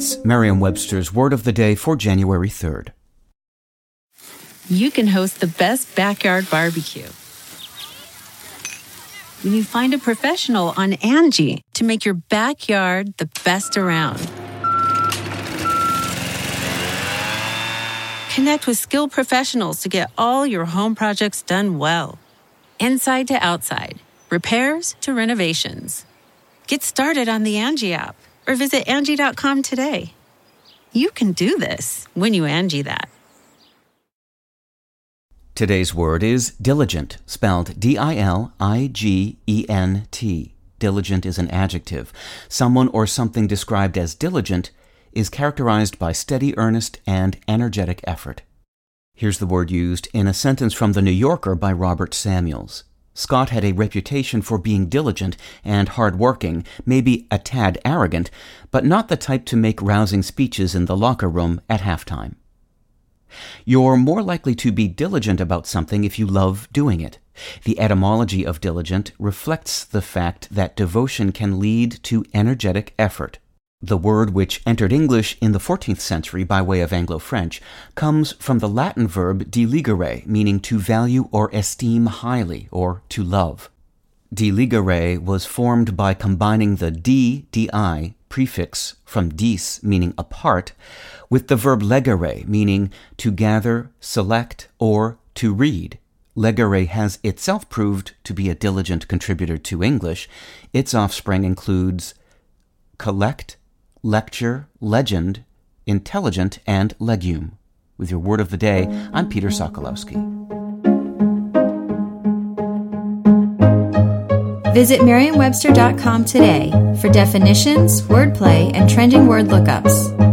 That's Merriam-Webster's Word of the Day for January 3rd. You can host the best backyard barbecue when you find a professional on Angie to make your backyard the best around. Connect with skilled professionals to get all your home projects done well. Inside to outside, repairs to renovations. Get started on the Angie app or visit Angie.com today. You can do this when you Angie that. Today's word is diligent, spelled D-I-L-I-G-E-N-T. Diligent is an adjective. Someone or something described as diligent is characterized by steady, earnest, and energetic effort. Here's the word used in a sentence from The New Yorker by Robert Samuels. Scott had a reputation for being diligent and hard-working, maybe a tad arrogant, but not the type to make rousing speeches in the locker room at halftime. You're more likely to be diligent about something if you love doing it. The etymology of diligent reflects the fact that devotion can lead to energetic effort. The word, which entered English in the 14th century by way of Anglo-French, comes from the Latin verb deligere, meaning to value or esteem highly, or to love. Deligere was formed by combining the di prefix from dis, meaning apart, with the verb legere, meaning to gather, select, or to read. Legere has itself proved to be a diligent contributor to English. Its offspring includes collect, lecture, legend, intelligent, and legume. With your Word of the Day, I'm Peter Sokolowski. Visit Merriam-Webster.com today for definitions, wordplay, and trending word lookups.